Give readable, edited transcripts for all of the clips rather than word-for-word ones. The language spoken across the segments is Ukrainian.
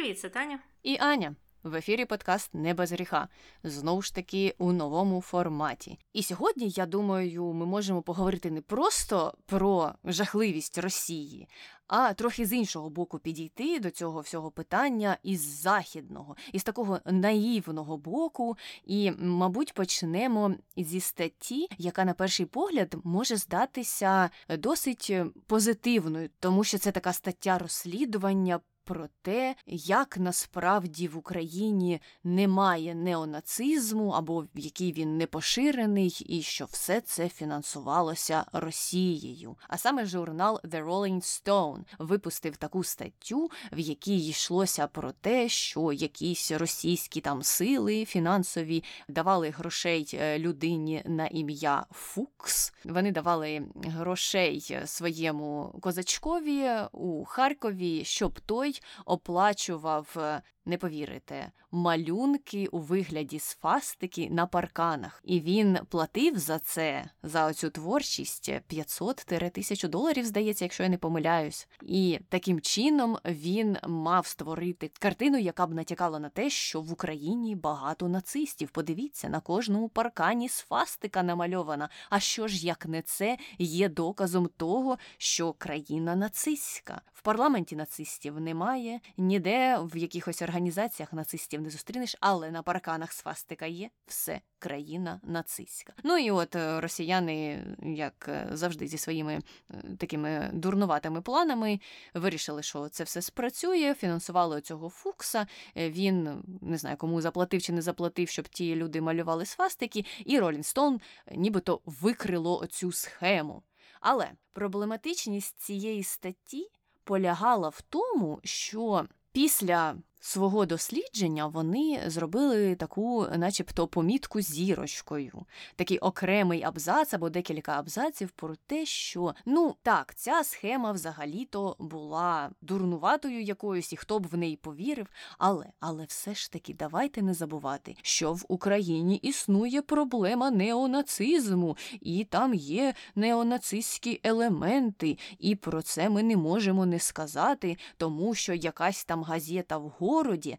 Привіт, це Таня. І Аня. В ефірі подкаст «Не без гріха». Знову ж таки, у новому форматі. І сьогодні, я думаю, ми можемо поговорити не просто про жахливість Росії, а трохи з іншого боку підійти до цього всього питання із західного, із такого наївного боку. І, мабуть, почнемо зі статті, яка на перший погляд може здатися досить позитивною, тому що це така стаття розслідування про те, як насправді в Україні немає неонацизму, або в який він не поширений, і що все це фінансувалося Росією. А саме журнал The Rolling Stone випустив таку статтю, в якій йшлося про те, що якісь російські там сили фінансові давали грошей людині на ім'я Фукс. Вони давали грошей своєму козачкові у Харкові, щоб той оплачував, не повірите, малюнки у вигляді сфастики на парканах. І він платив за це, за оцю творчість, 500-1000 доларів, здається, якщо я не помиляюсь. І таким чином він мав створити картину, яка б натякала на те, що в Україні багато нацистів. Подивіться, на кожному паркані сфастика намальована. А що ж, як не це, є доказом того, що країна нацистська. В парламенті нацистів немає, ніде в якихось організаціях нацистів не зустрінеш, але на парканах свастика є. Все, країна нацистська. Ну і от росіяни, як завжди, зі своїми такими дурнуватими планами, вирішили, що це все спрацює, фінансували цього Фукса, він, не знаю, кому заплатив чи не заплатив, щоб ті люди малювали свастики, і Rolling Stone нібито викрило цю схему. Але проблематичність цієї статті полягала в тому, що після свого дослідження вони зробили таку, начебто, помітку зірочкою. Такий окремий абзац або декілька абзаців про те, що, ну, так, ця схема взагалі-то була дурнуватою якоюсь, і хто б в неї повірив, але все ж таки давайте не забувати, що в Україні існує проблема неонацизму, і там є неонацистські елементи, і про це ми не можемо не сказати, тому що якась там газета в городі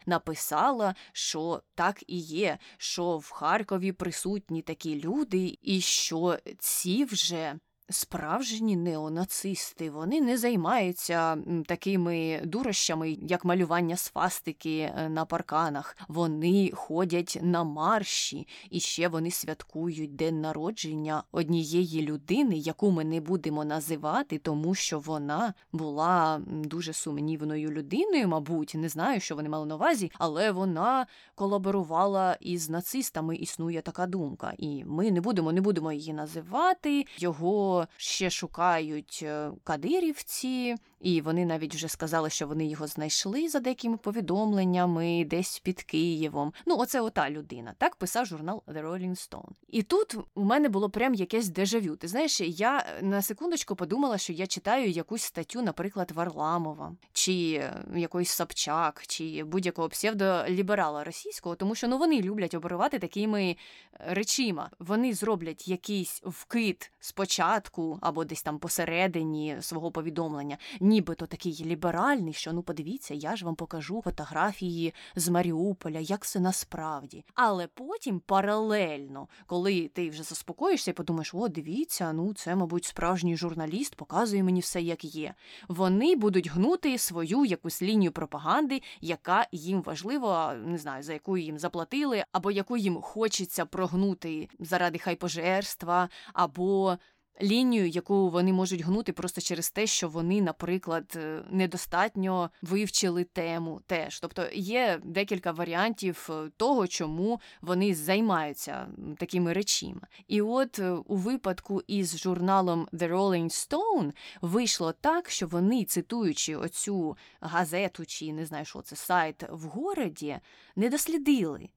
написала, що так і є, що в Харкові присутні такі люди, і що ці вже справжні неонацисти, вони не займаються такими дурощами, як малювання свастики на парканах. Вони ходять на марші, і ще вони святкують день народження однієї людини, яку ми не будемо називати, тому що вона була дуже сумнівною людиною, мабуть, не знаю, що вони мали на увазі, але вона колаборувала із нацистами, існує така думка. І ми не будемо її називати, його ще шукають кадирівці, і вони навіть вже сказали, що вони його знайшли за деякими повідомленнями десь під Києвом. Ну, оце ота людина. Так писав журнал The Rolling Stone. І тут у мене було прям якесь дежавю. Ти знаєш, я на секундочку подумала, що я читаю якусь статтю, наприклад, Варламова, чи якийсь Собчак, чи будь-якого псевдоліберала російського, тому що, ну, вони люблять обривати такими речима. Вони зроблять якийсь вкид спочатку, або десь там посередині свого повідомлення, нібито такий ліберальний, що, ну, подивіться, я ж вам покажу фотографії з Маріуполя, як це насправді. Але потім паралельно, коли ти вже заспокоїшся і подумаєш, о, дивіться, ну, це, мабуть, справжній журналіст, показує мені все, як є. Вони будуть гнути свою якусь лінію пропаганди, яка їм важлива, не знаю, за яку їм заплатили, або яку їм хочеться прогнути заради хайпожерства, або лінію, яку вони можуть гнути просто через те, що вони, наприклад, недостатньо вивчили тему теж. Тобто є декілька варіантів того, чому вони займаються такими речами. І от у випадку із журналом The Rolling Stone вийшло так, що вони, цитуючи оцю газету чи, не знаю, що це, сайт в городі, не дослідили,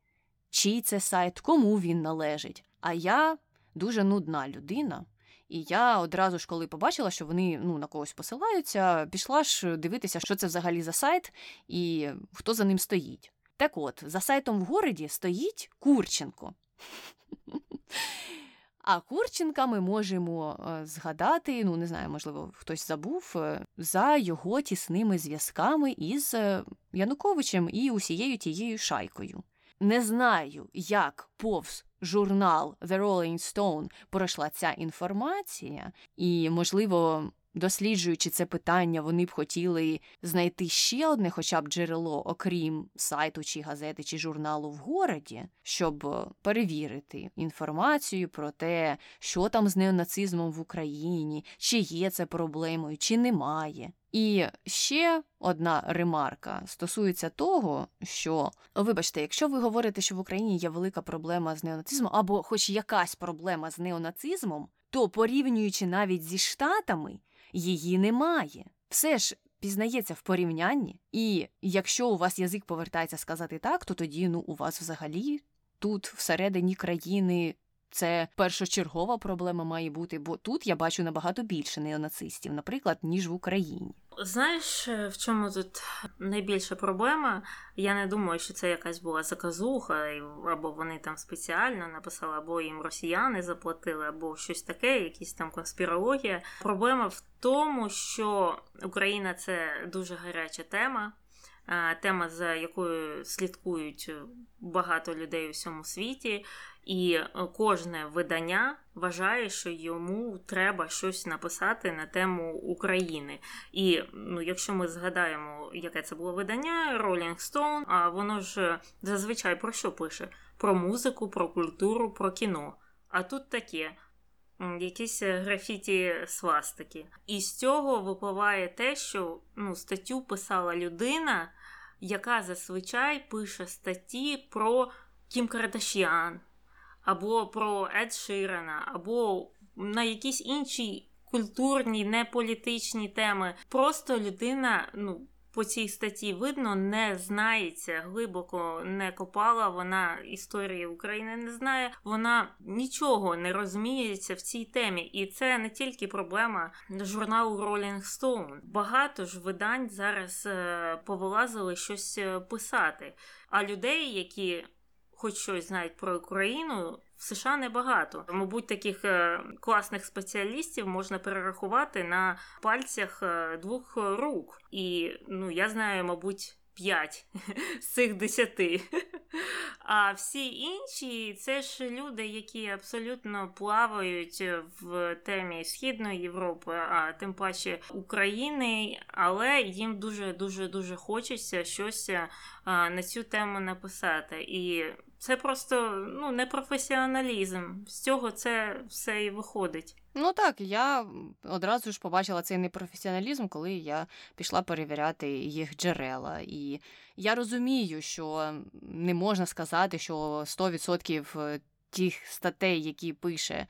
чий це сайт, кому він належить. А я дуже нудна людина, і я одразу ж, коли побачила, що вони, ну, на когось посилаються, пішла ж дивитися, що це взагалі за сайт і хто за ним стоїть. Так от, за сайтом в городі стоїть Курченко. А Курченка ми можемо згадати, ну, не знаю, можливо, хтось забув, за його тісними зв'язками із Януковичем і усією тією шайкою. Не знаю, як повз журнал The Rolling Stone пройшла ця інформація, і, можливо, досліджуючи це питання, вони б хотіли знайти ще одне хоча б джерело, окрім сайту чи газети чи журналу в городі, щоб перевірити інформацію про те, що там з неонацизмом в Україні, чи є це проблемою, чи немає. І ще одна ремарка стосується того, що, вибачте, якщо ви говорите, що в Україні є велика проблема з неонацизмом, або хоч якась проблема з неонацизмом, то, порівнюючи навіть зі Штатами, її немає. Все ж пізнається в порівнянні, і якщо у вас язик повертається сказати так, то тоді, ну, у вас взагалі тут всередині країни це першочергова проблема має бути, бо тут я бачу набагато більше неонацистів, наприклад, ніж в Україні. Знаєш, в чому тут найбільша проблема? Я не думаю, що це якась була заказуха, або вони там спеціально написали, або їм росіяни заплатили, або щось таке, якісь там конспірологія. Проблема в тому, що Україна – це дуже гаряча тема, тема, за якою слідкують багато людей у всьому світі, і кожне видання вважає, що йому треба щось написати на тему України. І, ну, якщо ми згадаємо, яке це було видання, Rolling Stone, а воно ж зазвичай про що пише? Про музику, про культуру, про кіно. А тут таке, якісь графіті-свастики. І з цього випливає те, що, ну, статтю писала людина, яка зазвичай пише статті про Кім Кардашіан, або про Ед Ширана, або на якісь інші культурні, неполітичні теми. Просто людина, ну, по цій статті видно, не знається, глибоко не копала, вона історії України не знає, вона нічого не розуміється в цій темі. І це не тільки проблема журналу Rolling Stone. Багато ж видань зараз повилазили щось писати. А людей, які хоч щось знають про Україну, в США небагато. Мабуть, таких класних спеціалістів можна перерахувати на пальцях двох рук. І, ну, я знаю, мабуть, 5 з цих 10. А всі інші – це ж люди, які абсолютно плавають в темі Східної Європи, а тим паче України, але їм дуже-дуже-дуже хочеться щось на цю тему написати. І це просто, ну, непрофесіоналізм. З цього це все і виходить. Ну так, я одразу ж побачила цей непрофесіоналізм, коли я пішла перевіряти їх джерела. І я розумію, що не можна сказати, що 100% тих статей, які пише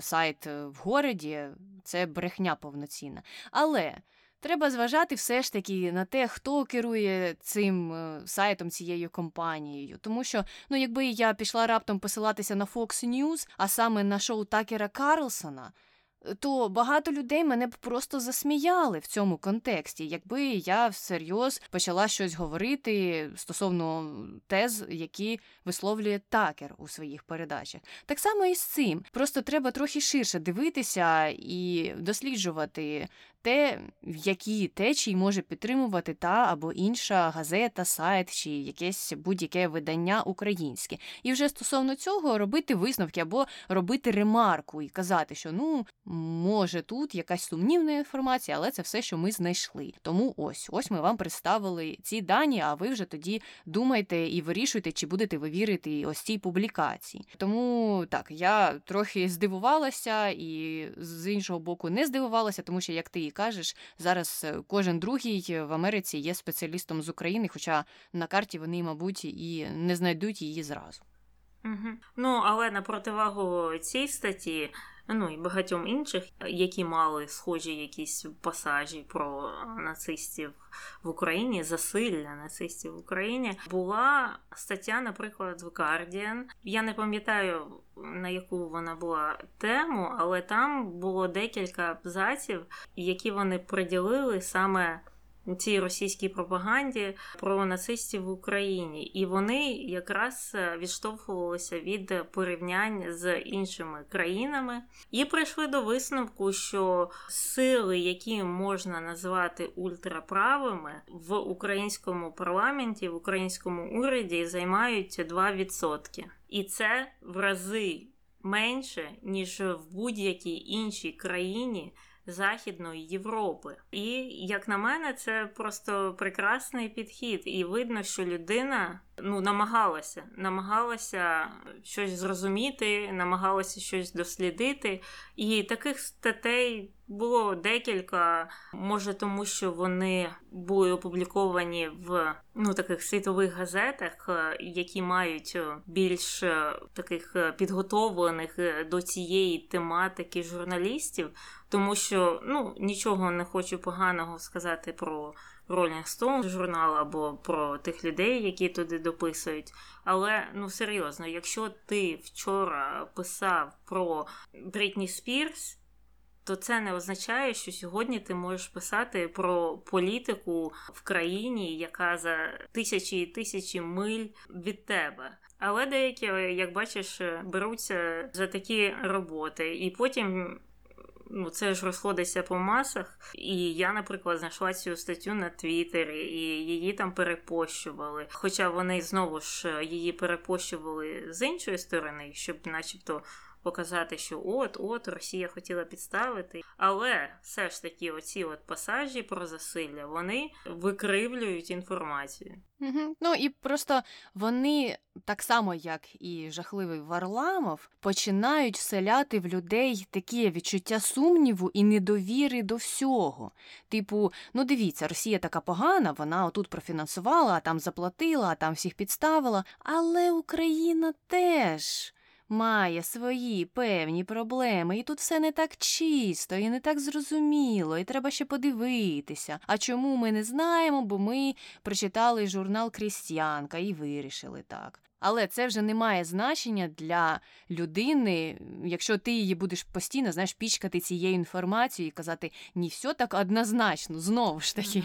сайт в городі, це брехня повноцінна. Але треба зважати все ж таки на те, хто керує цим сайтом, цією компанією. Тому що, ну, якби я пішла раптом посилатися на Fox News, а саме на шоу Такера Карлсона, то багато людей мене б просто засміяли в цьому контексті, якби я всерйоз почала щось говорити стосовно тез, які висловлює Такер у своїх передачах. Так само і з цим. Просто треба трохи ширше дивитися і досліджувати те, які течії може підтримувати та або інша газета, сайт чи якесь будь-яке видання українське. І вже стосовно цього робити висновки або робити ремарку і казати, що, ну, може, тут якась сумнівна інформація, але це все, що ми знайшли. Тому ось ми вам представили ці дані, а ви вже тоді думайте і вирішуйте, чи будете ви вірити ось цій публікації. Тому, так, я трохи здивувалася і, з іншого боку, не здивувалася, тому що, як ти і кажеш, зараз кожен другий в Америці є спеціалістом з України, хоча на карті вони, мабуть, і не знайдуть її зразу. Угу. Ну, але на противагу цій статті, ну, і багатьом інших, які мали схожі якісь пасажі про нацистів в Україні, засилля нацистів в Україні, була стаття, наприклад, в Guardian. Я не пам'ятаю, на яку вона була тему, але там було декілька абзаців, які вони приділили саме цій російській пропаганді про нацистів в Україні. І вони якраз відштовхувалися від порівнянь з іншими країнами і прийшли до висновку, що сили, які можна назвати ультраправими, в українському парламенті, в українському уряді займають 2%. І це в рази менше, ніж в будь-якій іншій країні Західної Європи. І, як на мене, це просто прекрасний підхід. І видно, що людина намагалася щось зрозуміти, намагалася щось дослідити. І таких статей було декілька, може тому, що вони були опубліковані в таких світових газетах, які мають більш таких підготовлених до цієї тематики журналістів, тому що, нічого не хочу поганого сказати про Rolling Stone журнал або про тих людей, які туди дописують. Але, серйозно, якщо ти вчора писав про Бритні Спірс, то це не означає, що сьогодні ти можеш писати про політику в країні, яка за тисячі і тисячі миль від тебе. Але деякі, як бачиш, беруться за такі роботи. І потім це ж розходиться по масах, і я, наприклад, знайшла цю статтю на Твіттері, і її там перепощували. Хоча вони знову ж її перепощували з іншої сторони, щоб начебто показати, що от Росія хотіла підставити. Але все ж таки оці пасажі про засилля, вони викривлюють інформацію. Угу. І просто вони, так само як і жахливий Варламов, починають вселяти в людей таке відчуття сумніву і недовіри до всього. Типу, дивіться, Росія така погана, вона отут профінансувала, а там заплатила, а там всіх підставила. Але Україна теж має свої певні проблеми, і тут все не так чисто, і не так зрозуміло, і треба ще подивитися. А чому ми не знаємо, бо ми прочитали журнал «Крістіанка» і вирішили так. Але це вже не має значення для людини, якщо ти її будеш постійно, пічкати цією інформацією і казати, ні, все так однозначно, знову ж таки.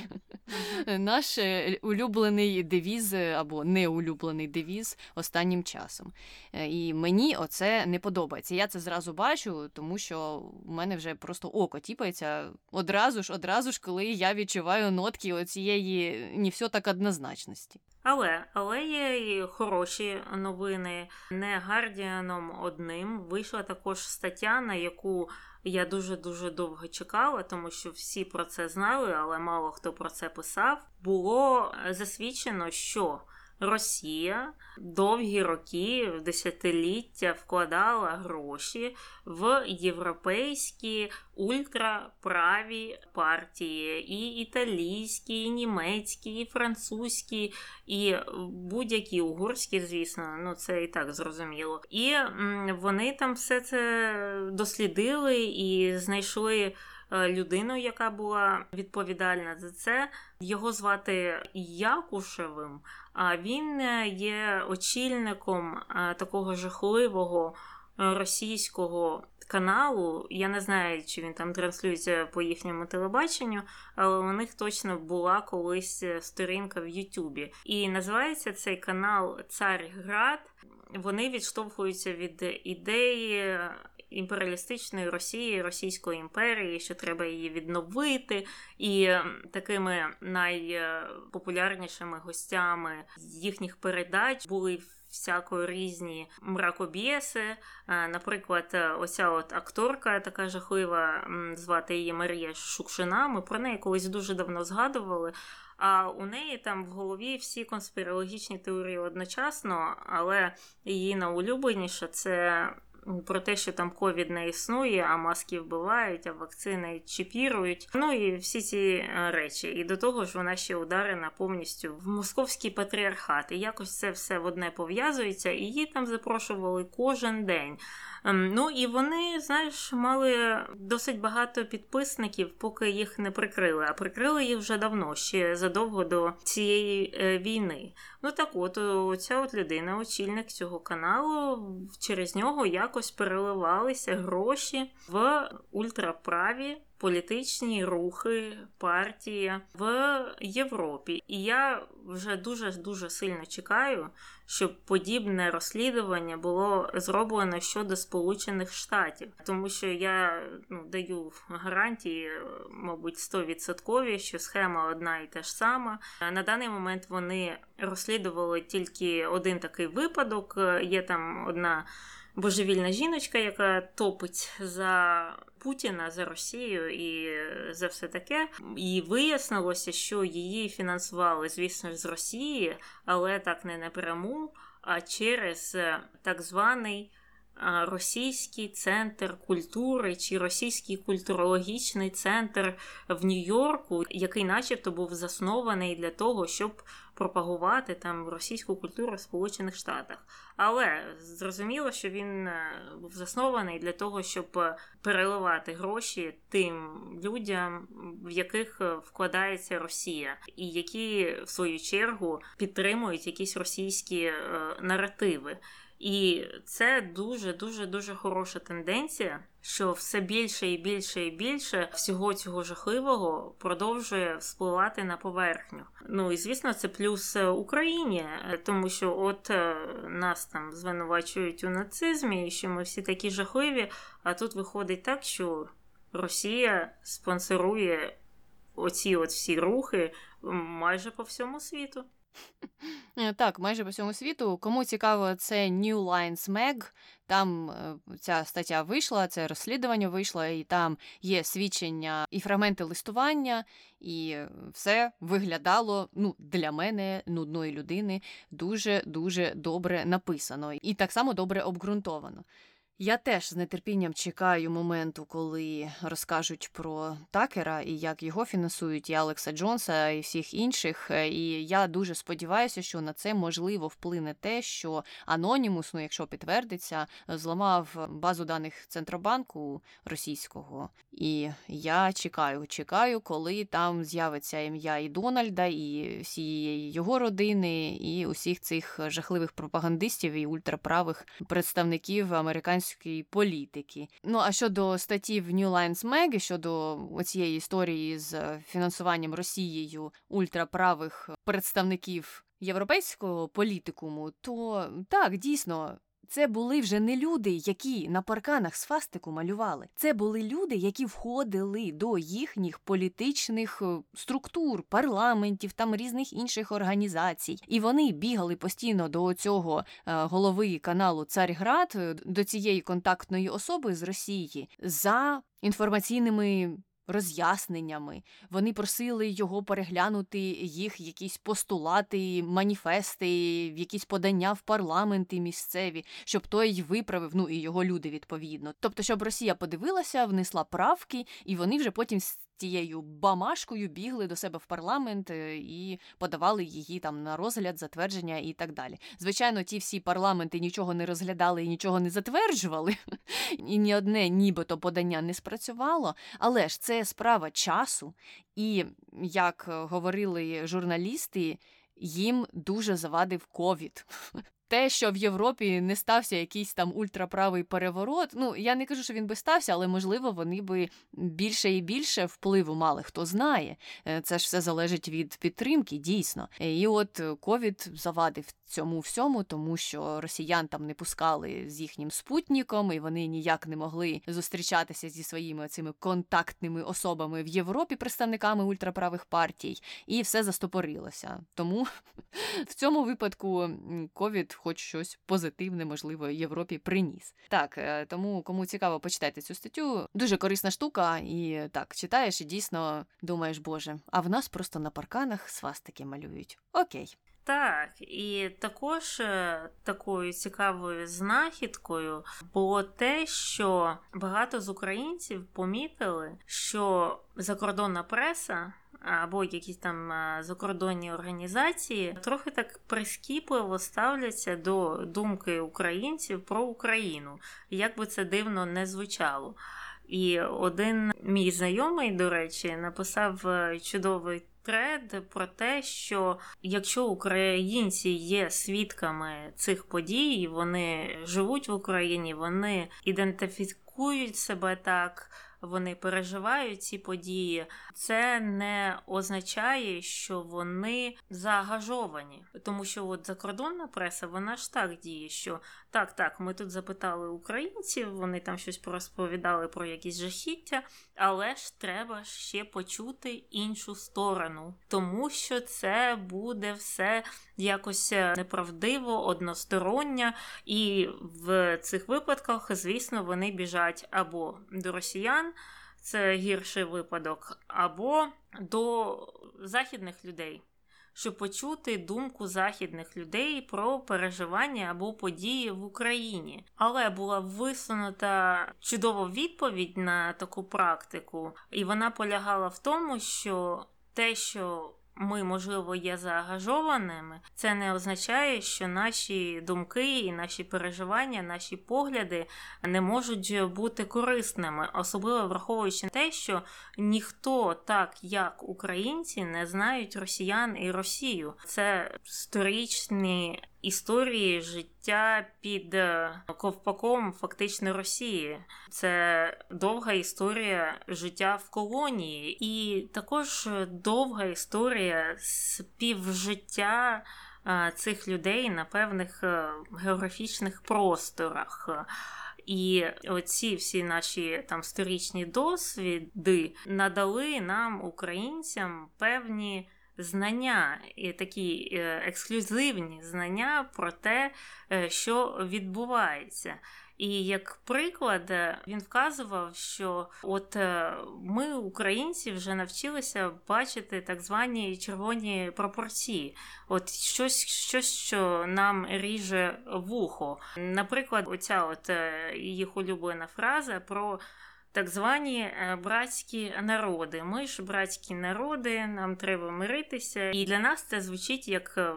Наш улюблений девіз або неулюблений девіз останнім часом. І мені оце не подобається. Я це зразу бачу, тому що в мене вже просто око тіпається одразу ж, коли я відчуваю нотки оцієї ні, все так однозначності. Але є і хороші новини. Не Гардіаном одним вийшла також стаття, на яку я дуже-дуже довго чекала, тому що всі про це знали, але мало хто про це писав. Було засвідчено, що Росія довгі роки, десятиліття вкладала гроші в європейські ультраправі партії, і італійські, і німецькі, і французькі, і будь-які угорські, звісно, це і так зрозуміло. І вони там все це дослідили і знайшли людину, яка була відповідальна за це. Його звати Якушевим, а він є очільником такого жахливого російського каналу. Я не знаю, чи він там транслюється по їхньому телебаченню, але у них точно була колись сторінка в Ютубі. І називається цей канал «Царград». Вони відштовхуються від ідеї імперіалістичної Росії, Російської імперії, що треба її відновити. І такими найпопулярнішими гостями їхніх передач були всяко різні мракобєси. Наприклад, оця акторка, така жахлива, звати її Марія Шукшина, ми про неї колись дуже давно згадували. А у неї там в голові всі конспірологічні теорії одночасно, але її найулюбленіше це про те, що там ковід не існує, а маски вбивають, а вакцини чіпірують. І всі ці речі. І до того ж вона ще ударена повністю в московський патріархат. І якось це все в одне пов'язується, і її там запрошували кожен день. І вони, мали досить багато підписників, поки їх не прикрили. А прикрили їх вже давно, ще задовго до цієї війни. Так от, ця людина, очільник цього каналу, через нього як якось переливалися гроші в ультраправі політичні рухи, партії в Європі. І я вже дуже-дуже сильно чекаю, щоб подібне розслідування було зроблено щодо Сполучених Штатів. Тому що я даю гарантії, мабуть, 100%, що схема одна і та ж сама. На даний момент вони розслідували тільки один такий випадок. Є там одна божевільна жіночка, яка топить за Путіна, за Росію і за все таке. І вияснилося, що її фінансували, звісно, з Росії, але так не напряму, а через так званий Російський центр культури чи Російський культурологічний центр в Нью-Йорку, який начебто був заснований для того, щоб пропагувати там російську культуру в Сполучених Штатах. Але зрозуміло, що він був заснований для того, щоб переливати гроші тим людям, в яких вкладається Росія, і які, в свою чергу, підтримують якісь російські наративи. І це дуже-дуже-дуже хороша тенденція, що все більше і більше і більше всього цього жахливого продовжує вспливати на поверхню. Ну і, звісно, це плюс Україні, тому що от нас там звинувачують у нацизмі, і що ми всі такі жахливі, а тут виходить так, що Росія спонсорує оці от всі рухи майже по всьому світу. Так, майже по всьому світу. Кому цікаво, це New Lines Mag, там ця стаття вийшла, це розслідування вийшло, і там є свідчення і фрагменти листування, і все виглядало, для мене, нудної людини, дуже-дуже добре написано, і так само добре обґрунтовано. Я теж з нетерпінням чекаю моменту, коли розкажуть про Такера і як його фінансують, і Алекса Джонса, і всіх інших. І я дуже сподіваюся, що на це, можливо, вплине те, що Анонімус, якщо підтвердиться, зламав базу даних Центробанку російського. І я чекаю, коли там з'явиться ім'я і Дональда, і всієї його родини, і усіх цих жахливих пропагандистів і ультраправих представників американських політики. А щодо статті в New Lines Mag, щодо оцієї історії з фінансуванням Росією ультраправих представників європейського політикуму, то так, дійсно, це були вже не люди, які на парканах свастику малювали. Це були люди, які входили до їхніх політичних структур, парламентів, там різних інших організацій. І вони бігали постійно до цього голови каналу «Царград», до цієї контактної особи з Росії, за інформаційними роз'ясненнями. Вони просили його переглянути їх якісь постулати, маніфести, якісь подання в парламенти місцеві, щоб той виправив, і його люди відповідно. Тобто, щоб Росія подивилася, внесла правки, і вони вже потім з тією бамашкою бігли до себе в парламент і подавали її там на розгляд, затвердження і так далі. Звичайно, ті всі парламенти нічого не розглядали і нічого не затверджували, і ні одне нібито подання не спрацювало, але ж це справа часу, і, як говорили журналісти, їм дуже завадив ковід. Те, що в Європі не стався якийсь там ультраправий переворот, я не кажу, що він би стався, але, можливо, вони би більше і більше впливу мали, хто знає. Це ж все залежить від підтримки, дійсно. І от ковід завадив цьому всьому, тому що росіян там не пускали з їхнім спутником, і вони ніяк не могли зустрічатися зі своїми цими контактними особами в Європі, представниками ультраправих партій, і все застопорилося. Тому в цьому випадку ковід хоч щось позитивне, можливо, Європі приніс. Так, тому, кому цікаво, почитайте цю статтю. Дуже корисна штука, і так, читаєш і дійсно думаєш, боже, а в нас просто на парканах свастики малюють. Окей. Так, і також такою цікавою знахідкою було те, що багато з українців помітили, що закордонна преса або якісь там закордонні організації трохи так прискіпливо ставляться до думки українців про Україну, як би це дивно не звучало. І один мій знайомий, до речі, написав чудовий тред про те, що якщо українці є свідками цих подій, вони живуть в Україні, вони ідентифікують себе так, вони переживають ці події, це не означає, що вони заангажовані. Тому що от закордонна преса, вона ж так діє, що так, ми тут запитали українців, вони там щось розповідали про якісь жахіття, але ж треба ще почути іншу сторону, тому що це буде все якось неправдиво, одностороннє, і в цих випадках, звісно, вони біжать або до росіян, це гірший випадок, або до західних людей, щоб почути думку західних людей про переживання або події в Україні. Але була висунута чудова відповідь на таку практику, і вона полягала в тому, що те, що ми, можливо, є заангажованими, це не означає, що наші думки і наші переживання, наші погляди не можуть бути корисними, особливо враховуючи те, що ніхто так, як українці, не знають росіян і Росію. Це сторічні історії життя під ковпаком фактично Росії. Це довга історія життя в колонії і також довга історія співжиття цих людей на певних географічних просторах. І оці всі наші там сторічні досвіди надали нам, українцям, певні знання, і такі ексклюзивні знання про те, що відбувається. І як приклад він вказував, що от ми, українці, вже навчилися бачити так звані червоні пропорції. От щось, що нам ріже вухо. Наприклад, оця от їх улюблена фраза про так звані братські народи. Ми ж братські народи, нам треба миритися. І для нас це звучить як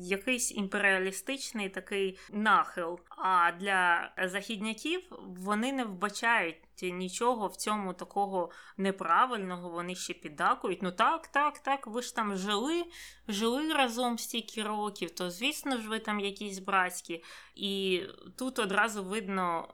якийсь імперіалістичний такий нахил. А для західняків вони не вбачають нічого в цьому такого неправильного, вони ще піддакують. Так, ви ж там жили разом стільки років, то звісно ж ви там якісь братські. І тут одразу видно,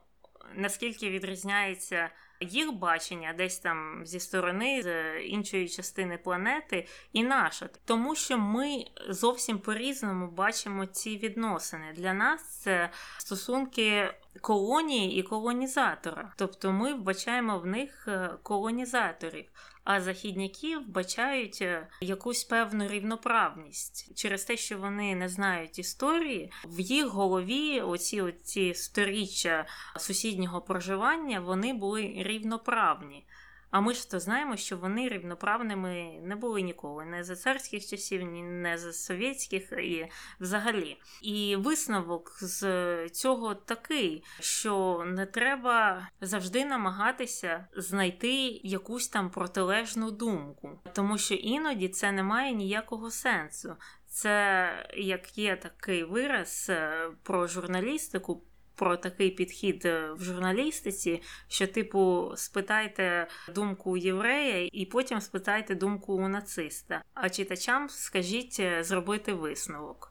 наскільки відрізняється їх бачення десь там зі сторони, з іншої частини планети і наша. Тому що ми зовсім по-різному бачимо ці відносини. Для нас це стосунки колонії і колонізатора. Тобто ми вбачаємо в них колонізаторів, а західняки вбачають якусь певну рівноправність. Через те, що вони не знають історії, в їх голові оці сторіччя сусіднього проживання, вони були рівноправні. А ми ж то знаємо, що вони рівноправними не були ніколи. Не за царських часів, не за совєтських і взагалі. І висновок з цього такий, що не треба завжди намагатися знайти якусь там протилежну думку. Тому що іноді це не має ніякого сенсу. Це, як є такий вираз про журналістику, про такий підхід в журналістиці, що, типу, спитайте думку єврея і потім спитайте думку у нациста, а читачам скажіть зробити висновок.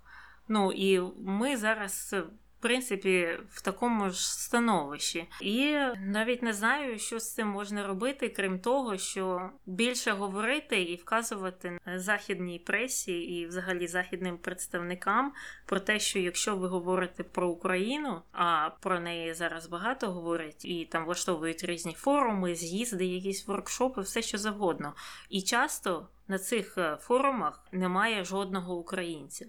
І ми зараз, в принципі, в такому ж становищі. І навіть не знаю, що з цим можна робити, крім того, що більше говорити і вказувати західній пресі і взагалі західним представникам про те, що якщо ви говорите про Україну, а про неї зараз багато говорять, і там влаштовують різні форуми, з'їзди, якісь воркшопи, все що завгодно. І часто на цих форумах немає жодного українця.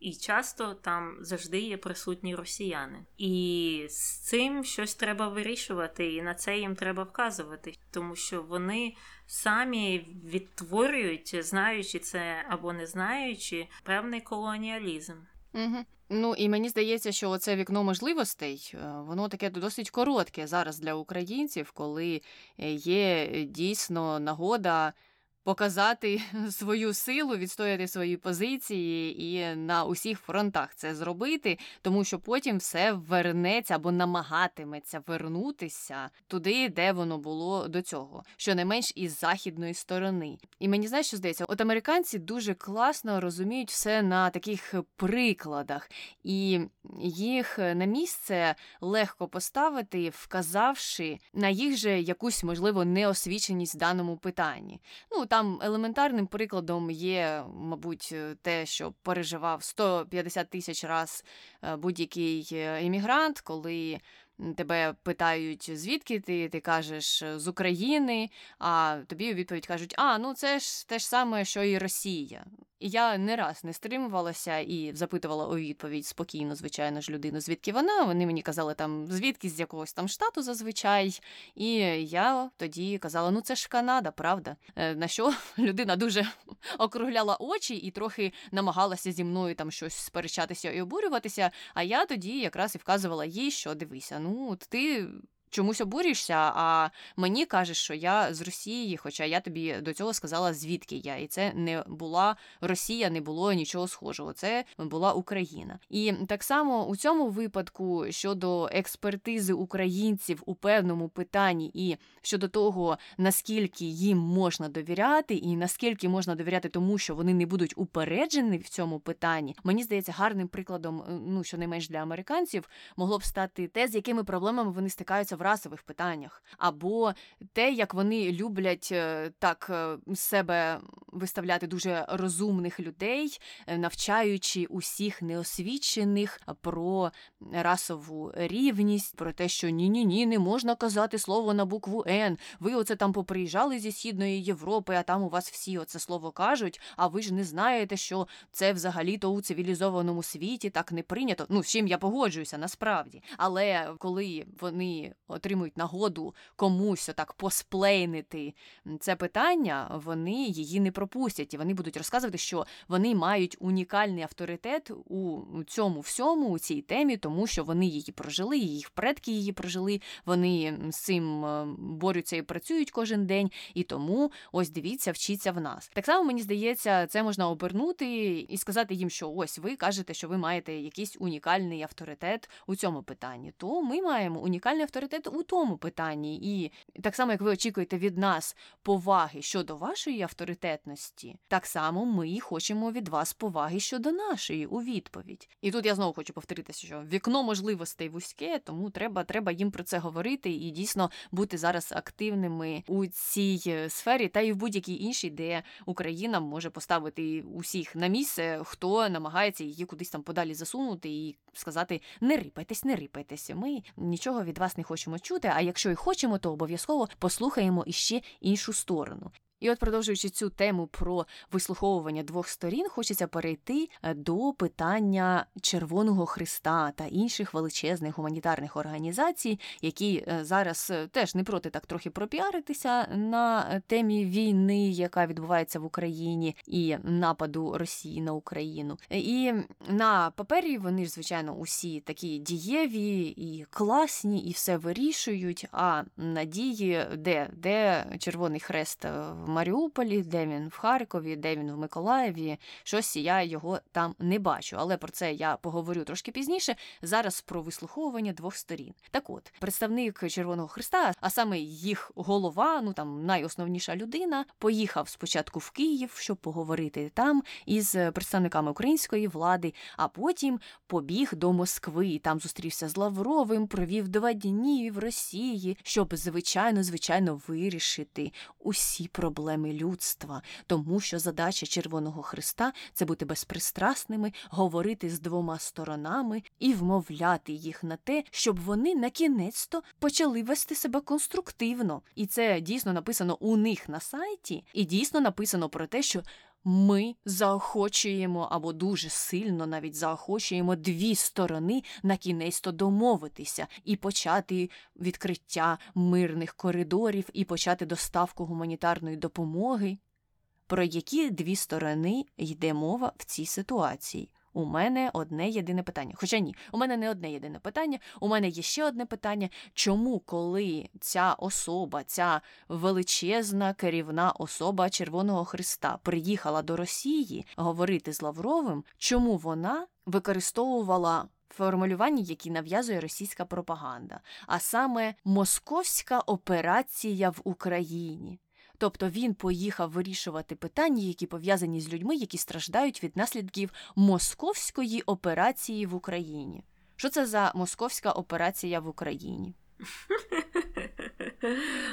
І часто там завжди є присутні росіяни. І з цим щось треба вирішувати, і на це їм треба вказувати. Тому що вони самі відтворюють, знаючи це або не знаючи, певний колоніалізм. Угу. І мені здається, що оце вікно можливостей, воно таке досить коротке зараз для українців, коли є дійсно нагода показати свою силу, відстояти свої позиції і на усіх фронтах це зробити, тому що потім все вернеться або намагатиметься вернутися туди, де воно було до цього, що не менш із західної сторони. І мені, знаєш, що здається, от американці дуже класно розуміють все на таких прикладах, і їх на місце легко поставити, вказавши на їх же якусь, можливо, неосвіченість в даному питанні. Ну, там елементарним прикладом є, мабуть, те, що переживав 150 тисяч раз будь-який іммігрант, коли тебе питають, звідки ти кажеш, з України, а тобі у відповідь кажуть, ну це ж те ж саме, що і Росія. І я не раз не стримувалася і запитувала у відповідь спокійно, звичайно ж, людину, звідки вона. Вони мені казали, там, звідки, з якогось там штату зазвичай. І я тоді казала, ну це ж Канада, правда? На що людина дуже округляла очі і трохи намагалася зі мною там щось сперечатися і обурюватися, а я тоді якраз і вказувала їй, що дивися, ти чомусь обурюєшся, а мені кажеш, що я з Росії, хоча я тобі до цього сказала, звідки я. І це не була Росія, не було нічого схожого, це була Україна. І так само у цьому випадку щодо експертизи українців у певному питанні і щодо того, наскільки їм можна довіряти і наскільки можна довіряти тому, що вони не будуть упереджені в цьому питанні, мені здається, гарним прикладом, щонайменш для американців, могло б стати те, з якими проблемами вони стикаються в расових питаннях, або те, як вони люблять так з себе виставляти дуже розумних людей, навчаючи усіх неосвічених про расову рівність, про те, що ні-ні-ні, не можна казати слово на букву «Н», ви оце там поприїжджали зі Східної Європи, а там у вас всі оце слово кажуть, а ви ж не знаєте, що це взагалі-то у цивілізованому світі так не прийнято. З чим я погоджуюся насправді. Але коли вони отримують нагоду комусь отак посплейнити це питання, вони її не пропустять. І вони будуть розказувати, що вони мають унікальний авторитет у цьому всьому, у цій темі, тому що вони її прожили, їх предки її прожили, вони з цим борються і працюють кожен день, і тому, ось дивіться, вчіться в нас. Так само, мені здається, це можна обернути і сказати їм, що ось ви кажете, що ви маєте якийсь унікальний авторитет у цьому питанні, то ми маємо унікальний авторитет у тому питанні. І так само, як ви очікуєте від нас поваги щодо вашої авторитетності, так само ми хочемо від вас поваги щодо нашої у відповідь. І тут я знову хочу повторитися, що вікно можливостей вузьке, тому треба їм про це говорити і дійсно бути зараз активними у цій сфері та й в будь-якій іншій, де Україна може поставити усіх на місце, хто намагається її кудись там подалі засунути і сказати, не рипайтесь, ми нічого від вас не хочемо чути, а якщо і хочемо, то обов'язково послухаємо іще іншу сторону. І от, продовжуючи цю тему про вислуховування двох сторін, хочеться перейти до питання Червоного Хреста та інших величезних гуманітарних організацій, які зараз теж не проти так трохи пропіаритися на темі війни, яка відбувається в Україні, і нападу Росії на Україну. І на папері вони ж, звичайно, усі такі дієві і класні, і все вирішують, а на дії де? Де Червоний Хрест в Маріуполі, де він в Харкові, де він в Миколаєві, щось я його там не бачу. Але про це я поговорю трошки пізніше. Зараз про вислуховування двох сторін. Так от, представник Червоного Хреста, а саме їх голова, найосновніша людина, поїхав спочатку в Київ, щоб поговорити там із представниками української влади, а потім побіг до Москви. Там зустрівся з Лавровим, провів 2 дні в Росії, щоб, звичайно, вирішити усі проблеми людства, тому що задача Червоного Хреста – це бути безпристрасними, говорити з двома сторонами і вмовляти їх на те, щоб вони накінець-то почали вести себе конструктивно. І це дійсно написано у них на сайті, і дійсно написано про те, що ми заохочуємо, або дуже сильно навіть заохочуємо, дві сторони на кінець-то домовитися і почати відкриття мирних коридорів, і почати доставку гуманітарної допомоги. Про які дві сторони йде мова в цій ситуації? У мене одне єдине питання. Хоча ні, у мене не одне єдине питання. У мене є ще одне питання. Чому, коли ця особа, ця величезна керівна особа Червоного Хреста приїхала до Росії говорити з Лавровим, чому вона використовувала формулювання, які нав'язує російська пропаганда, а саме «московська операція в Україні». Тобто він поїхав вирішувати питання, які пов'язані з людьми, які страждають від наслідків московської операції в Україні. Що це за московська операція в Україні?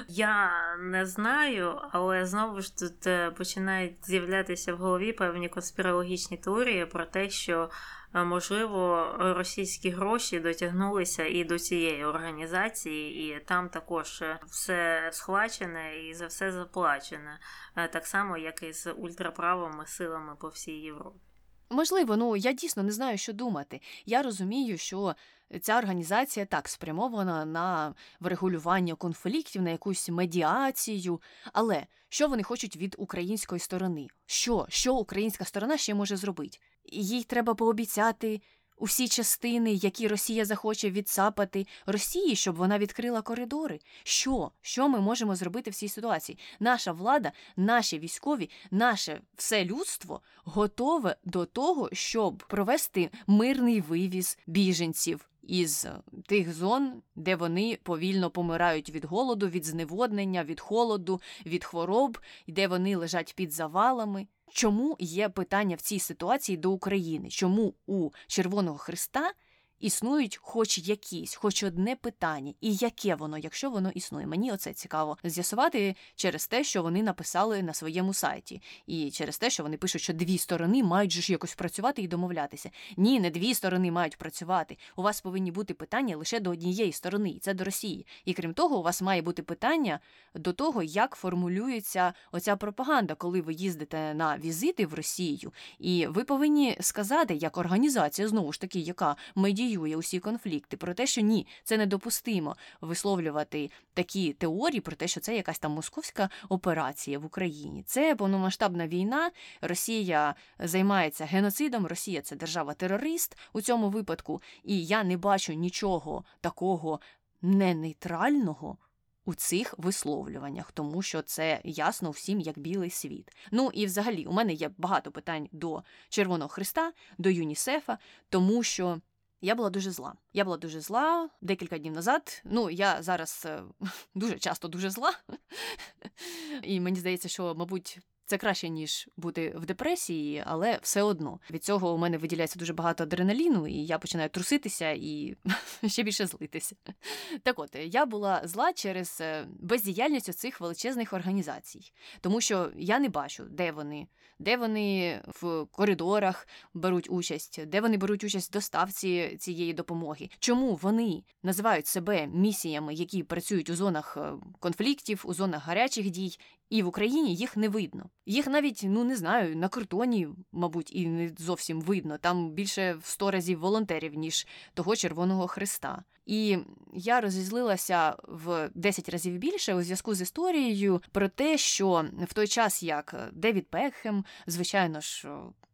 Я не знаю, але знову ж тут починають з'являтися в голові певні конспірологічні теорії про те, що, можливо, російські гроші дотягнулися і до цієї організації, і там також все схвачене і за все заплачене, так само, як і з ультраправими силами по всій Європі. Можливо, я дійсно не знаю, що думати. Я розумію, що ця організація так спрямована на врегулювання конфліктів, на якусь медіацію. Але що вони хочуть від української сторони? Що українська сторона ще може зробити? Їй треба пообіцяти усі частини, які Росія захоче відсапати Росії, щоб вона відкрила коридори. Що ми можемо зробити в цій ситуації? Наша влада, наші військові, наше все людство готове до того, щоб провести мирний вивіз біженців із тих зон, де вони повільно помирають від голоду, від зневоднення, від холоду, від хвороб, де вони лежать під завалами. Чому є питання в цій ситуації до України? Чому у Червоного Хреста існують хоч якісь, хоч одне питання? І яке воно, якщо воно існує? Мені оце цікаво з'ясувати через те, що вони написали на своєму сайті. І через те, що вони пишуть, що дві сторони мають ж якось працювати і домовлятися. Ні, не дві сторони мають працювати. У вас повинні бути питання лише до однієї сторони, і це до Росії. І крім того, у вас має бути питання до того, як формулюється оця пропаганда, коли ви їздите на візити в Росію. І ви повинні сказати, як організація, знову ж таки, яка медіює усі конфлікти, про те, що ні, це недопустимо висловлювати такі теорії про те, що це якась там московська операція в Україні. Це повномасштабна війна, Росія займається геноцидом, Росія – це держава-терорист у цьому випадку, і я не бачу нічого такого ненейтрального у цих висловлюваннях, тому що це ясно всім, як білий світ. І взагалі, у мене є багато питань до Червоного Хреста, до ЮНІСЕФа, тому що я була дуже зла. Я була дуже зла декілька днів назад. Я зараз дуже часто дуже зла. І мені здається, що, мабуть, це краще, ніж бути в депресії, але все одно. Від цього у мене виділяється дуже багато адреналіну, і я починаю труситися і ще більше злитися. Так от, я була зла через бездіяльність цих величезних організацій. Тому що я не бачу, де вони в коридорах беруть участь, де вони беруть участь в доставці цієї допомоги. Чому вони називають себе місіями, які працюють у зонах конфліктів, у зонах гарячих дій, і в Україні їх не видно. Їх навіть, на картоні, мабуть, і не зовсім видно. Там більше в 100 разів волонтерів, ніж того Червоного Хреста. І я розізлилася в 10 разів більше у зв'язку з історією про те, що в той час, як Девід Бекхем, звичайно ж,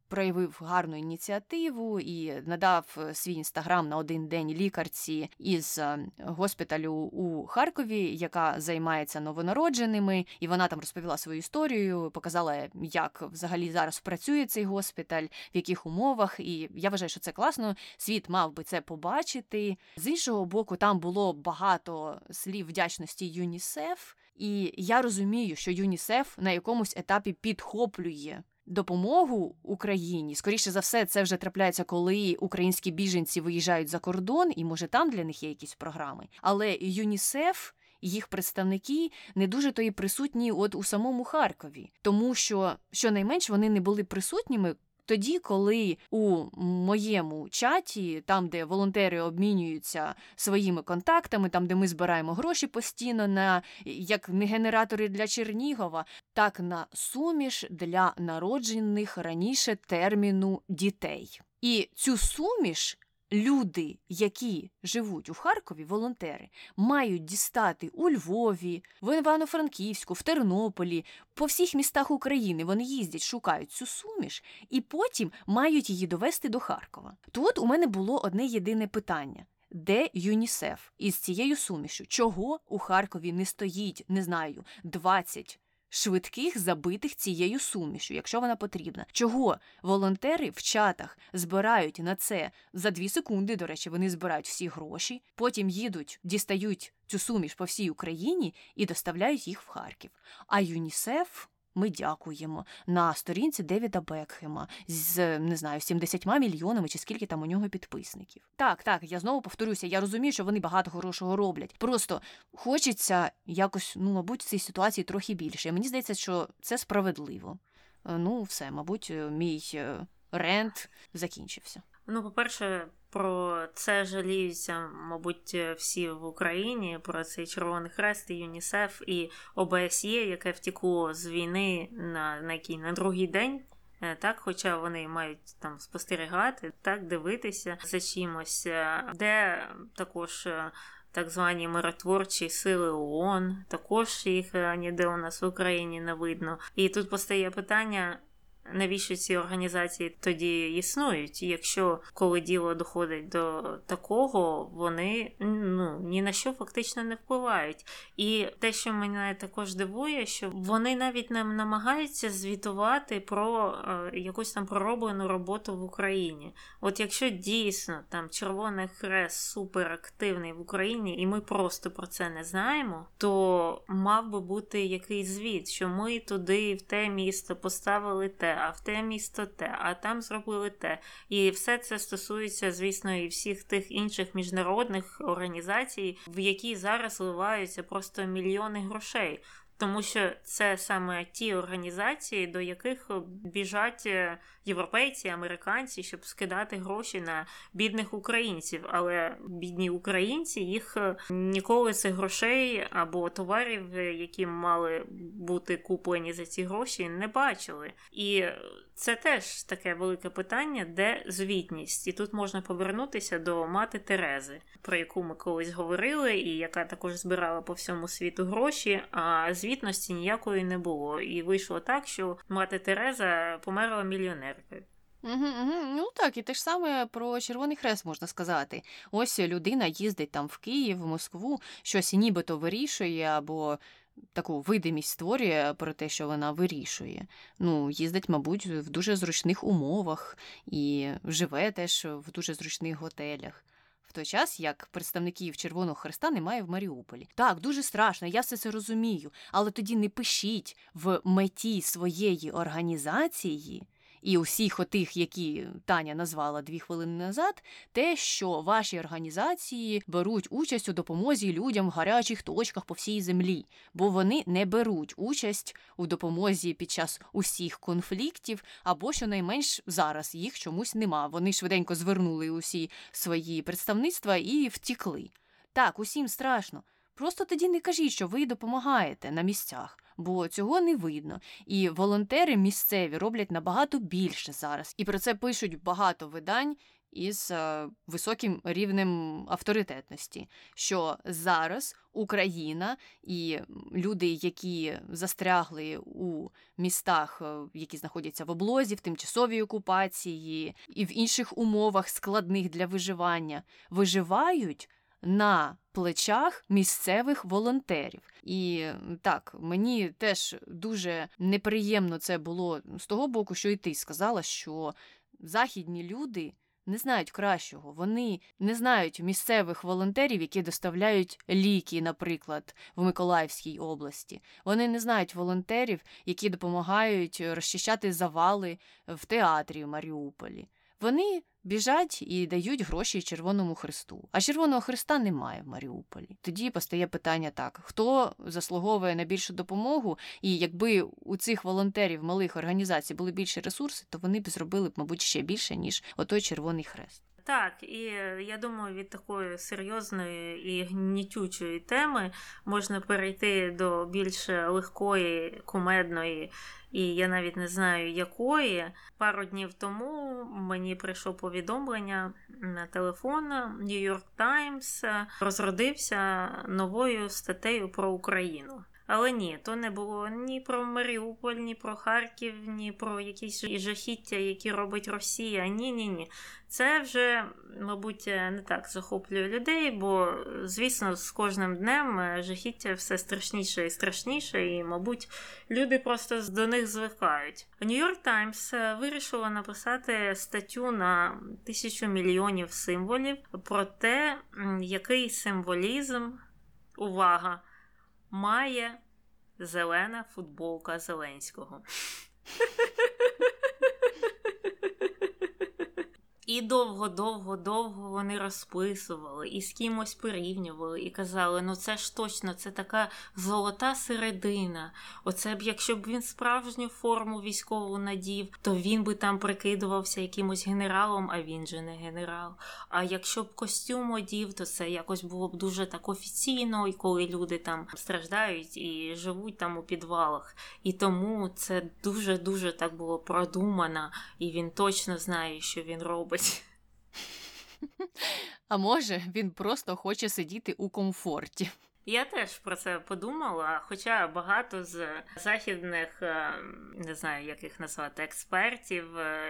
проявив гарну ініціативу і надав свій інстаграм на один день лікарці із госпіталю у Харкові, яка займається новонародженими, і вона там розповіла свою історію, показала, як взагалі зараз працює цей госпіталь, в яких умовах, і я вважаю, що це класно, світ мав би це побачити. З іншого боку, там було багато слів вдячності ЮНІСЕФ, і я розумію, що ЮНІСЕФ на якомусь етапі підхоплює допомогу Україні. Скоріше за все, це вже трапляється, коли українські біженці виїжджають за кордон, і, може, там для них є якісь програми. Але ЮНІСЕФ, їх представники не дуже то і присутні от у самому Харкові. Тому що, щонайменш, вони не були присутніми тоді, коли у моєму чаті, там, де волонтери обмінюються своїми контактами, там, де ми збираємо гроші постійно на, як не генератори для Чернігова, так на суміш для народжених раніше терміну дітей. І цю суміш люди, які живуть у Харкові, волонтери, мають дістати у Львові, в Івано-Франківську, в Тернополі, по всіх містах України вони їздять, шукають цю суміш і потім мають її довести до Харкова. Тут у мене було одне єдине питання. Де ЮНІСЕФ із цією сумішю? Чого у Харкові не стоїть, не знаю, 20 швидких, забитих цією сумішю, якщо вона потрібна? Чого волонтери в чатах збирають на це за 2 секунди, до речі, вони збирають всі гроші, потім їдуть, дістають цю суміш по всій Україні і доставляють їх в Харків. А ЮНІСЕФ ми дякуємо на сторінці Девіда Бекхема з, не знаю, 70 мільйонами чи скільки там у нього підписників. Так, я знову повторюся, я розумію, що вони багато хорошого роблять. Просто хочеться якось, мабуть, в цій ситуації трохи більше. Мені здається, що це справедливо. Все, мабуть, мій рент закінчився. По-перше, про це жаліються, мабуть, всі в Україні, про цей Червоний Хрест, і ЮНІСЕФ, і ОБСЄ, яке втекло з війни на другий день, так, хоча вони мають там спостерігати, так, дивитися за чимось, де також так звані миротворчі сили ООН, також їх ніде у нас в Україні не видно. І тут постає питання, навіщо ці організації тоді існують, якщо коли діло доходить до такого, вони ні на що фактично не впливають. І те, що мене також дивує, що вони навіть не намагаються звітувати про якусь там пророблену роботу в Україні. От якщо дійсно там Червоний Хрест суперактивний в Україні, і ми просто про це не знаємо, то мав би бути якийсь звіт, що ми туди, в те місто поставили те, а в те місто те, а там зробили те. І все це стосується, звісно, і всіх тих інших міжнародних організацій, в які зараз вливаються просто мільйони грошей. Тому що це саме ті організації, до яких біжать європейці, американці, щоб скидати гроші на бідних українців. Але бідні українці, їх ніколи цих грошей або товарів, які мали бути куплені за ці гроші, не бачили. І це теж таке велике питання, де звітність. І тут можна повернутися до мати Терези, про яку ми колись говорили, і яка також збирала по всьому світу гроші, а звітності ніякої не було. І вийшло так, що мати Тереза померла мільйонеркою. Так, і те ж саме про Червоний Хрест можна сказати. Ось людина їздить там в Київ, в Москву, щось нібито вирішує або таку видимість створює про те, що вона вирішує. Їздить, мабуть, в дуже зручних умовах і живе теж в дуже зручних готелях. В той час, як представників Червоного Хреста немає в Маріуполі. Так, дуже страшно, я все це розумію, але тоді не пишіть в меті своєї організації і усіх отих, які Таня назвала 2 хвилини назад, те, що ваші організації беруть участь у допомозі людям в гарячих точках по всій землі, бо вони не беруть участь у допомозі під час усіх конфліктів, або, щонайменш, зараз їх чомусь нема. Вони швиденько звернули усі свої представництва і втікли. Так, усім страшно. Просто тоді не кажіть, що ви допомагаєте на місцях, бо цього не видно. І волонтери місцеві роблять набагато більше зараз. І про це пишуть багато видань із високим рівнем авторитетності, що зараз Україна і люди, які застрягли у містах, які знаходяться в облозі, в тимчасовій окупації і в інших умовах складних для виживання, виживають на плечах місцевих волонтерів. І так, мені теж дуже неприємно це було з того боку, що і ти сказала, що західні люди не знають кращого. Вони не знають місцевих волонтерів, які доставляють ліки, наприклад, в Миколаївській області. Вони не знають волонтерів, які допомагають розчищати завали в театрі в Маріуполі. Вони біжать і дають гроші Червоному Хресту. А Червоного Хреста немає в Маріуполі. Тоді постає питання так, хто заслуговує на більшу допомогу? І якби у цих волонтерів малих організацій були більші ресурси, то вони б зробили, мабуть, ще більше, ніж отой Червоний Хрест. Так, і я думаю, від такої серйозної і гнітючої теми можна перейти до більш легкої, кумедної, і я навіть не знаю якої. Пару днів тому мені прийшло повідомлення на телефон. New York Times розродився новою статтею про Україну. Але ні, то не було ні про Маріуполь, ні про Харків, ні про якісь жахіття, які робить Росія. Ні. Це вже, мабуть, не так захоплює людей, бо, звісно, з кожним днем жахіття все страшніше і страшніше, і, мабуть, люди просто до них звикають. New York Times вирішила написати статтю на 1000 мільйонів символів про те, який символізм, увага, має зелена футболка Зеленського. І довго вони розписували, і з кимось порівнювали, і казали, ну це ж точно, це така золота середина. Оце б, якщо б він справжню форму військову надів, то він би там прикидувався якимось генералом, а він же не генерал. А якщо б костюм одів, то це якось було б дуже так офіційно, і коли люди там страждають і живуть там у підвалах. І тому це дуже так було продумано, і він точно знає, що він робить. А може, він просто хоче сидіти у комфорті. Я теж про це подумала, хоча багато з західних, не знаю, як їх назвати, експертів,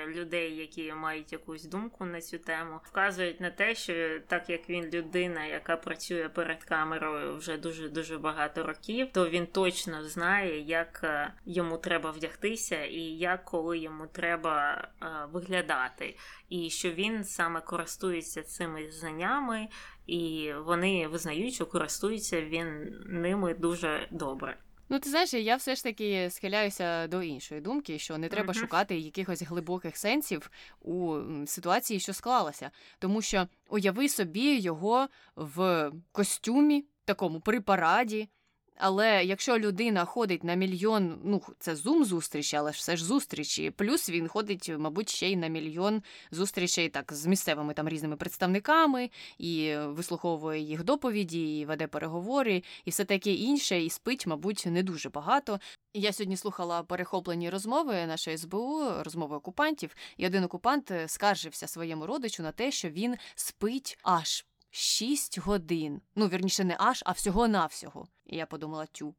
людей, які мають якусь думку на цю тему, вказують на те, що так як він людина, яка працює перед камерою вже дуже багато років, то він точно знає, як йому треба вдягтися і як, коли йому треба виглядати. І що він саме користується цими знаннями, і вони визнають, що користується він ними дуже добре. Ну, ти знаєш, я все ж таки схиляюся до іншої думки, що не треба шукати якихось глибоких сенсів у ситуації, що склалася. Тому що уяви собі його в костюмі, такому при параді. Але якщо людина ходить на мільйон, ну, це зум-зустрічі, але ж все ж зустрічі, плюс він ходить, мабуть, ще й на мільйон зустрічей так з місцевими там різними представниками, і вислуховує їх доповіді, і веде переговори, і все таке інше, і спить, мабуть, не дуже багато. Я сьогодні слухала перехоплені розмови нашої СБУ, розмови окупантів, і один окупант скаржився своєму родичу на те, що він спить аж 6 годин. Ну, вірніше, не аж, а всього-навсього. І я подумала, тю,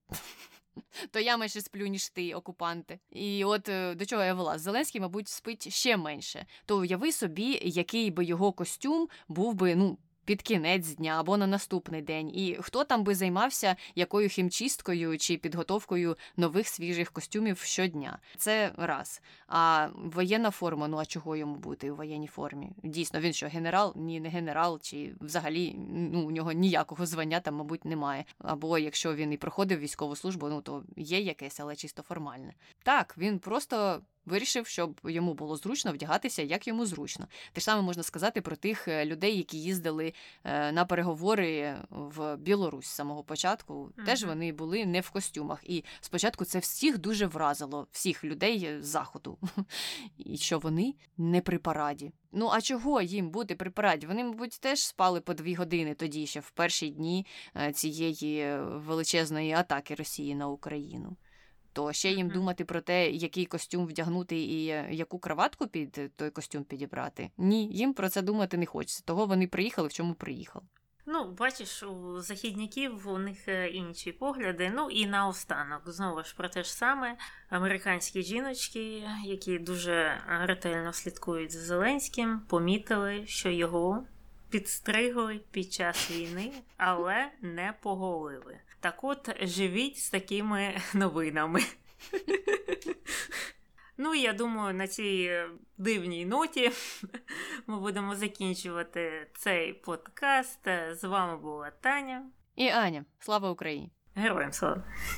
то я менше сплю, ніж ти, окупанти. І от до чого я вела. Зеленський, мабуть, спить ще менше. То уяви собі, який би його костюм був би, ну, під кінець дня або на наступний день. І хто там би займався якою хімчисткою чи підготовкою нових свіжих костюмів щодня. Це раз. А воєнна форма, ну а чого йому бути у воєнній формі? Дійсно, він що, генерал? Ні, не генерал, чи взагалі ну, у нього ніякого звання там, мабуть, немає. Або якщо він і проходив військову службу, ну то є якесь, але чисто формальне. Так, він просто вирішив, щоб йому було зручно вдягатися, як йому зручно. Те ж саме можна сказати про тих людей, які їздили на переговори в Білорусь з самого початку. Теж вони були не в костюмах. І спочатку це всіх дуже вразило, всіх людей з Заходу. І що вони не при параді. Ну, а чого їм бути при параді? Вони, мабуть, теж спали по 2 години тоді, ще в перші дні цієї величезної атаки Росії на Україну. То ще їм думати про те, який костюм вдягнути і яку краватку під той костюм підібрати. Ні, їм про це думати не хочеться. Того вони приїхали, в чому приїхали. Ну, бачиш, у західників у них інші погляди. Ну, і наостанок, знову ж про те ж саме, американські жіночки, які дуже ретельно слідкують за Зеленським, помітили, що його підстригли під час війни, але не поголили. Так от, живіть з такими новинами. Ну, я думаю, на цій дивній ноті ми будемо закінчувати цей подкаст. З вами була Таня. І Аня. Слава Україні! Героям слава!